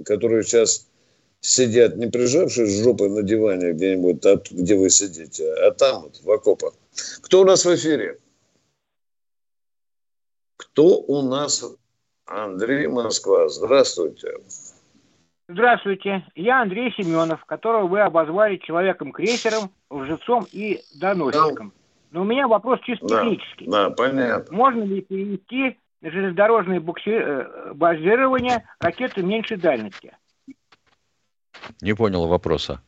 которые сейчас... сидят, не прижавшись жопой на диване где-нибудь, от, где вы сидите, а там вот в окопах. Кто у нас в эфире? Кто у нас? Андрей, Москва. Здравствуйте. Здравствуйте. Я Андрей Семенов, которого вы обозвали человеком-крейсером, лжецом и доносчиком. Но у меня вопрос чисто да, технический. Да, понятно. Можно ли перевести на железнодорожное буксир... базирование ракеты меньшей дальности? Не понял вопроса.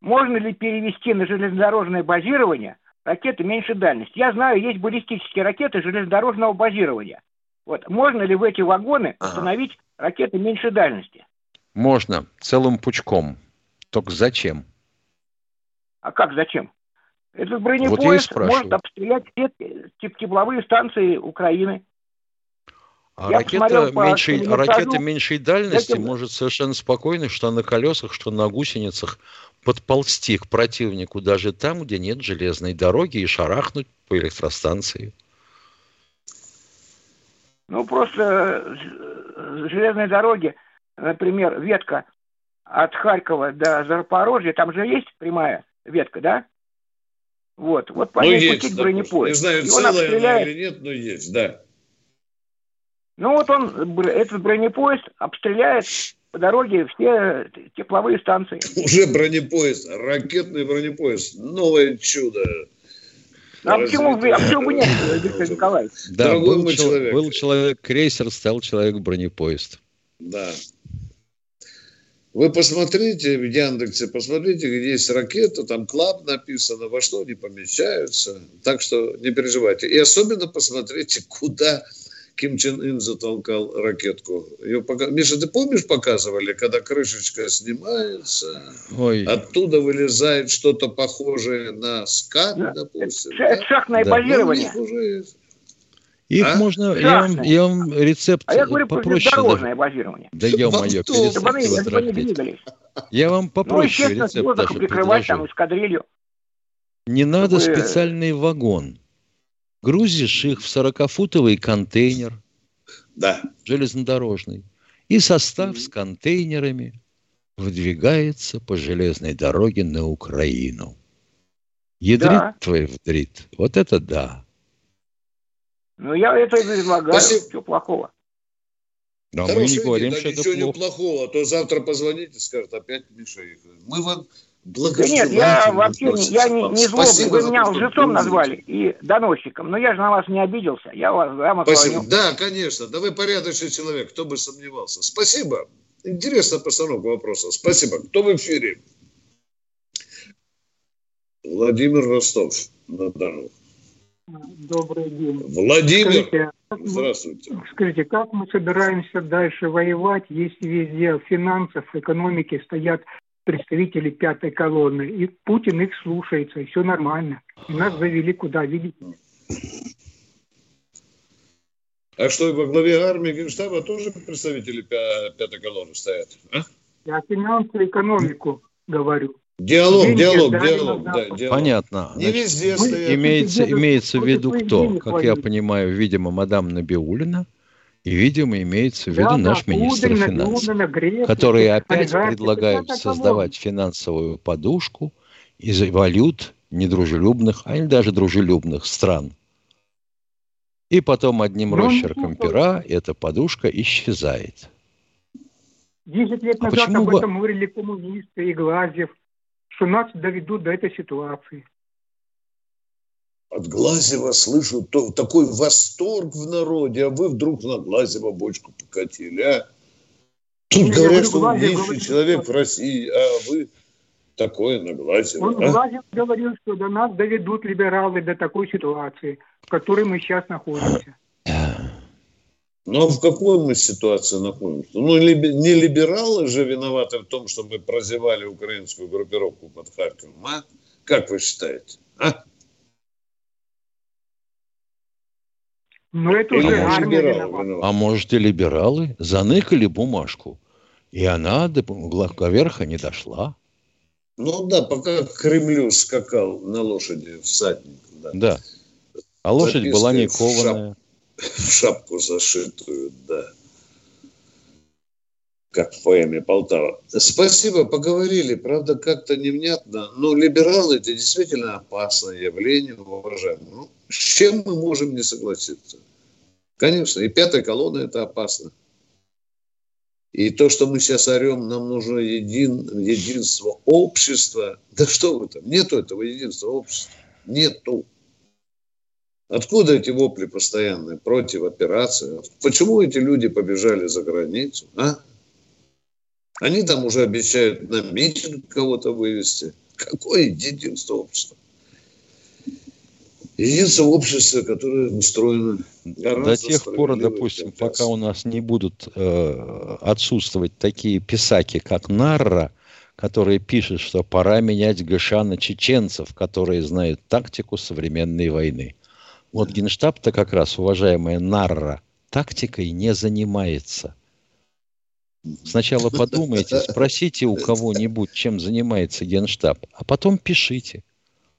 Можно ли перевести на железнодорожное базирование ракеты меньшей дальности? Я знаю, есть баллистические ракеты железнодорожного базирования. Вот. Можно ли в эти вагоны установить ага. ракеты меньшей дальности? Можно. Целым пучком. Только зачем? А как зачем? Этот бронепоезд вот может обстрелять все тепловые станции Украины. А ракета меньшей, ракета меньшей дальности этим... может совершенно спокойно, что на колесах, что на гусеницах, подползти к противнику даже там, где нет железной дороги, и шарахнуть по электростанции. Ну, просто железные дороги, например, ветка от Харькова до Запорожья, там же есть прямая ветка, да? Вот, вот по ней пустить бронепоезд. Не знаю, целая она или нет, но есть, да. Ну вот он, этот бронепоезд обстреляет по дороге все тепловые станции. Уже бронепоезд, ракетный бронепоезд, новое чудо. А почему бы нет, Виктор Николаевич? Да, был, был, человек. был человек крейсер, стал человек бронепоезд. Да. Вы посмотрите в Яндексе, посмотрите, где есть ракета, там клаб написано, во что они помещаются. Так что не переживайте. И особенно посмотрите, куда... Ким Чен Ын затолкал ракетку. Ее пока... Миша, ты помнишь, показывали, когда крышечка снимается, Ой. оттуда вылезает что-то похожее на скат, да. допустим. Это, да? это шахтное да. базирование. Ну, уже... Их а? можно... Я вам, я вам рецепт попроще... А я говорю попроще, про дорожное да. базирование. Да ё-моё, перестань. Я вам попроще ну, рецепт даже предложу. Не надо Вы... специальный вагон. Грузишь их в сорокафутовый контейнер, да. железнодорожный, и состав с контейнерами выдвигается по железной дороге на Украину. Ядрит да. твой вдрит. Вот это да. Ну, я это и предлагаю. Что плохого? Да, мы не говорим, что это ничего плохого. А то завтра позвоните, скажут, опять мешает. Мы вам благодарим. Да нет, я вообще не, я не, не злобный. Вы меня лжецом назвали и доносчиком. Но я же на вас не обиделся. Я вас прямо спасибо. Позвоню. Да, конечно. Да вы порядочный человек. Кто бы сомневался. Спасибо. Интересная постановка вопроса. Спасибо. Кто в эфире? Владимир Ростов на Дону. Добрый день. Владимир, скажите, здравствуйте. Скажите, как мы собираемся дальше воевать, если везде в финансах, экономике стоят представители пятой колонны, и Путин их слушается, и все нормально. И нас завели куда, видите? А что, во главе армии Генштаба тоже представители пя- пятой колонны стоят? А? Я финансовую экономику говорю. Диалог, деньги, диалог, да, диалог, да, да, диалог. Понятно. Не везде стоят. Имеется, имеется в виду кто? Как хватит. Я понимаю, видимо, мадам Набиуллина. И, видимо, имеется в виду да, наш да, министр Удальна, финансов, Удальна, Греф, которые опять предлагают создавать финансовую подушку из валют недружелюбных, а не даже дружелюбных стран. И потом одним Но росчерком пера эта подушка исчезает. Десять лет назад а почему об этом говорили коммунисты и Глазьев, что нас доведут до этой ситуации. От Глазьева слышу то, такой восторг в народе, а вы вдруг на Глазьева бочку покатили, а? Тут говорят, что он лучший человек в России, а вы такое на Глазьева. Он а? Глазьев говорил, что до нас доведут либералы до такой ситуации, в которой мы сейчас находимся. Ну, а в какой мы ситуации находимся? Ну, не либералы же виноваты в том, что мы прозевали украинскую группировку под Харьковом, а? Как вы считаете, а? Ну, это уже армия виновата. А может, и либералы заныкали бумажку, и она до главковерха не дошла. Ну, да, пока к Кремлю скакал на лошади всадник. Да, да. А лошадь записка была не кованая. В шапку зашитую, да. Как в поэме Полтава. Спасибо, поговорили. Правда, как-то невнятно. Но либералы – это действительно опасное явление, уважаемые. Ну, с чем мы можем не согласиться? Конечно, и пятая колонна – это опасно. И то, что мы сейчас орем, нам нужно един, единство общества. Да что вы там? Нету этого единства общества. Нету. Откуда эти вопли постоянные против операции? Почему эти люди побежали за границу? А? Они там уже обещают на митинг кого-то вывести. Какое единство общества? Единство общества, которое устроено гораздо до тех пор, допустим, пока у нас не будут э, отсутствовать такие писаки, как Нарра, который пишет, что пора менять ГШ на чеченцев, которые знают тактику современной войны. Вот Генштаб-то как раз, уважаемая Нарра, тактикой не занимается. Сначала подумайте, спросите у кого-нибудь, чем занимается Генштаб, а потом пишите.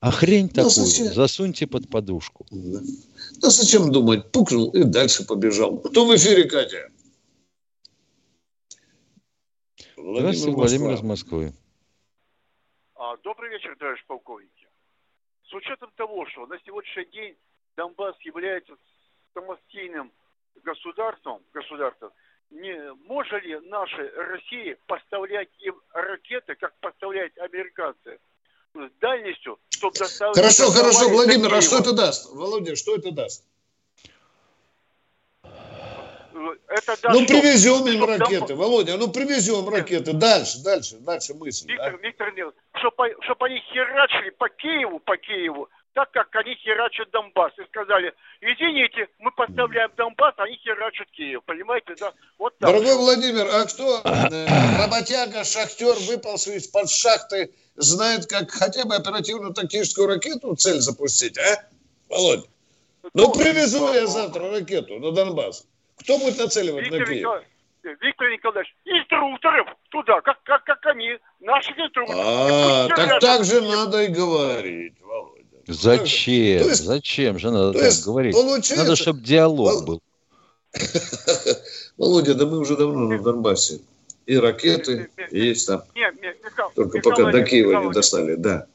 А хрень ну, такую зачем? Засуньте под подушку. Да. Ну, зачем думать? Пукнул и дальше побежал. Кто в эфире, Катя? Здравствуйте, Владимир из Москвы. Добрый вечер, товарищ полковник. С учетом того, что на сегодняшний день Донбасс является самостоятельным государством, государством, не может ли наша Россия поставлять им ракеты, как поставляют американцы, с дальностью, чтобы доставить... Хорошо, хорошо, Владимир, а что это даст? Володя, что это даст? Это даст ну, привезем им ракеты, Володя, ну, привезем ракеты. Дальше, дальше, дальше мысль. Виктор, а? Виктор Нил, чтобы, чтобы они херачили по Киеву, по Киеву, так как они херачат Донбасс. И сказали, извините, мы поставляем Донбасс, а они херачат Киев. Понимаете, да? Вот так. Дорогой Владимир, а кто работяга, шахтер, выпался из-под шахты, знает, как хотя бы оперативно-тактическую ракету цель запустить, а? Володь, ну привезу я завтра ракету на Донбасс. Кто будет нацеливать Виктор на Киев? Николаевич, Виктор Николаевич, инструкторов туда, как, как, как они, наших инструкторов. А, так так же надо и говорить, Володь. Зачем? Есть, Зачем же надо так есть, говорить? Получается... Надо, чтобы диалог был. Володя, да мы уже давно на Донбассе. И ракеты есть там. Только пока до Киева не достали, да.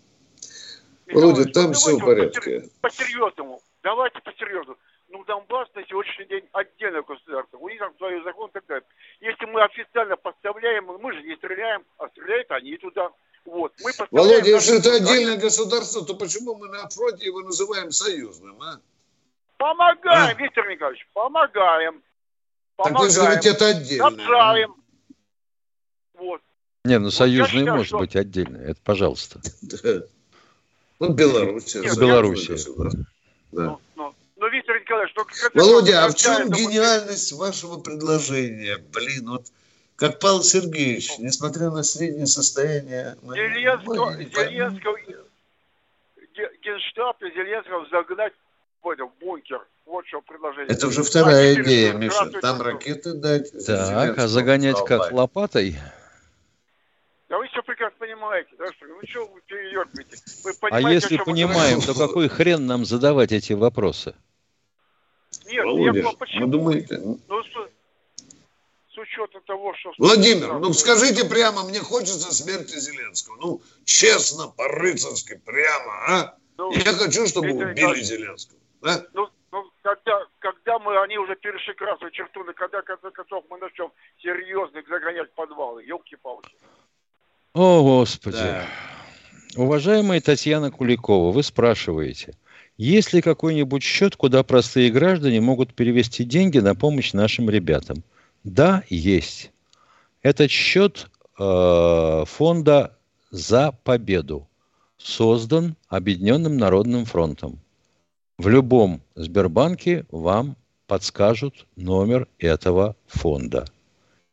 Володя, там все в порядке. По-серьезному. Давайте по-серьезному. Ну, Донбасс на сегодняшний день отдельное государство. У них там свои законы и так далее. Если мы официально поставляем, мы же не стреляем, а стреляют они туда. Вот. Мы Володя, если это отдельное государство, то почему мы на фронте его называем союзным, а? Помогаем, а? Виктор Николаевич, помогаем. Помогаем. Так вы же это отдельно. Отправим. Вот. Не, ну вот союзный считаю, может что... быть отдельный. Это пожалуйста. Ну, Белоруссия. Белоруссия. Да. Но, Виктор Николаевич, только... Володя, а в чем гениальность вашего предложения? Блин, вот как Павел Сергеевич, несмотря на среднее состояние... Зеленского, Зеленского, Генштаб и Зеленского загнать в этот бункер. Вот что предложение. Это уже вторая идея, Миша. Там ракеты дать. Так, а загонять как, лопатой? Да вы все прекрасно понимаете. Да? Ну что вы передергиваете? Вы понимаете, а если понимаем, то какой хрен нам задавать эти вопросы? Нет, Володя, я почему? Вы думаете? Ну, с, с учетом того, что... Владимир, ну скажите прямо, мне хочется смерти Зеленского. Ну, честно, по-рыцарски, прямо, а? Ну, я хочу, чтобы это, убили да, Зеленского. Да? Ну, ну когда, когда мы, они уже перешли красную черту, когда, в конце концов, мы начнем серьезно их загонять в подвалы, елки-палки. О, Господи. Да. Уважаемая Татьяна Куликова, вы спрашиваете, есть ли какой-нибудь счет, куда простые граждане могут перевести деньги на помощь нашим ребятам? Да, есть. Этот счет э, фонда «За победу» создан Объединенным Народным фронтом. В любом Сбербанке вам подскажут номер этого фонда.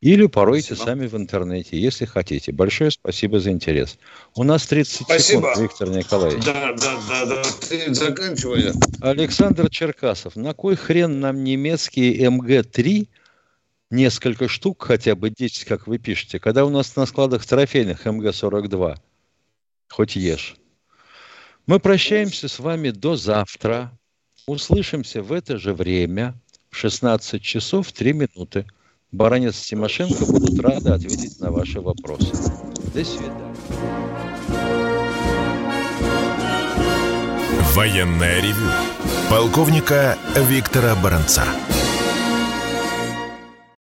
Или поройте спасибо. Сами в интернете, если хотите. Большое спасибо за интерес. У нас тридцать спасибо. Секунд, Виктор Николаевич. Да, да, да, да. Ты заканчивай. Александр Черкасов. На кой хрен нам немецкие эм гэ три, несколько штук, хотя бы десять, как вы пишете, когда у нас на складах трофейных эм гэ сорок два? Хоть ешь. Мы прощаемся с вами до завтра. Услышимся в это же время в шестнадцать часов три минуты. Баранец и Тимошенко будут рады ответить на ваши вопросы. До свидания. Военное ревю полковника Виктора Баранца.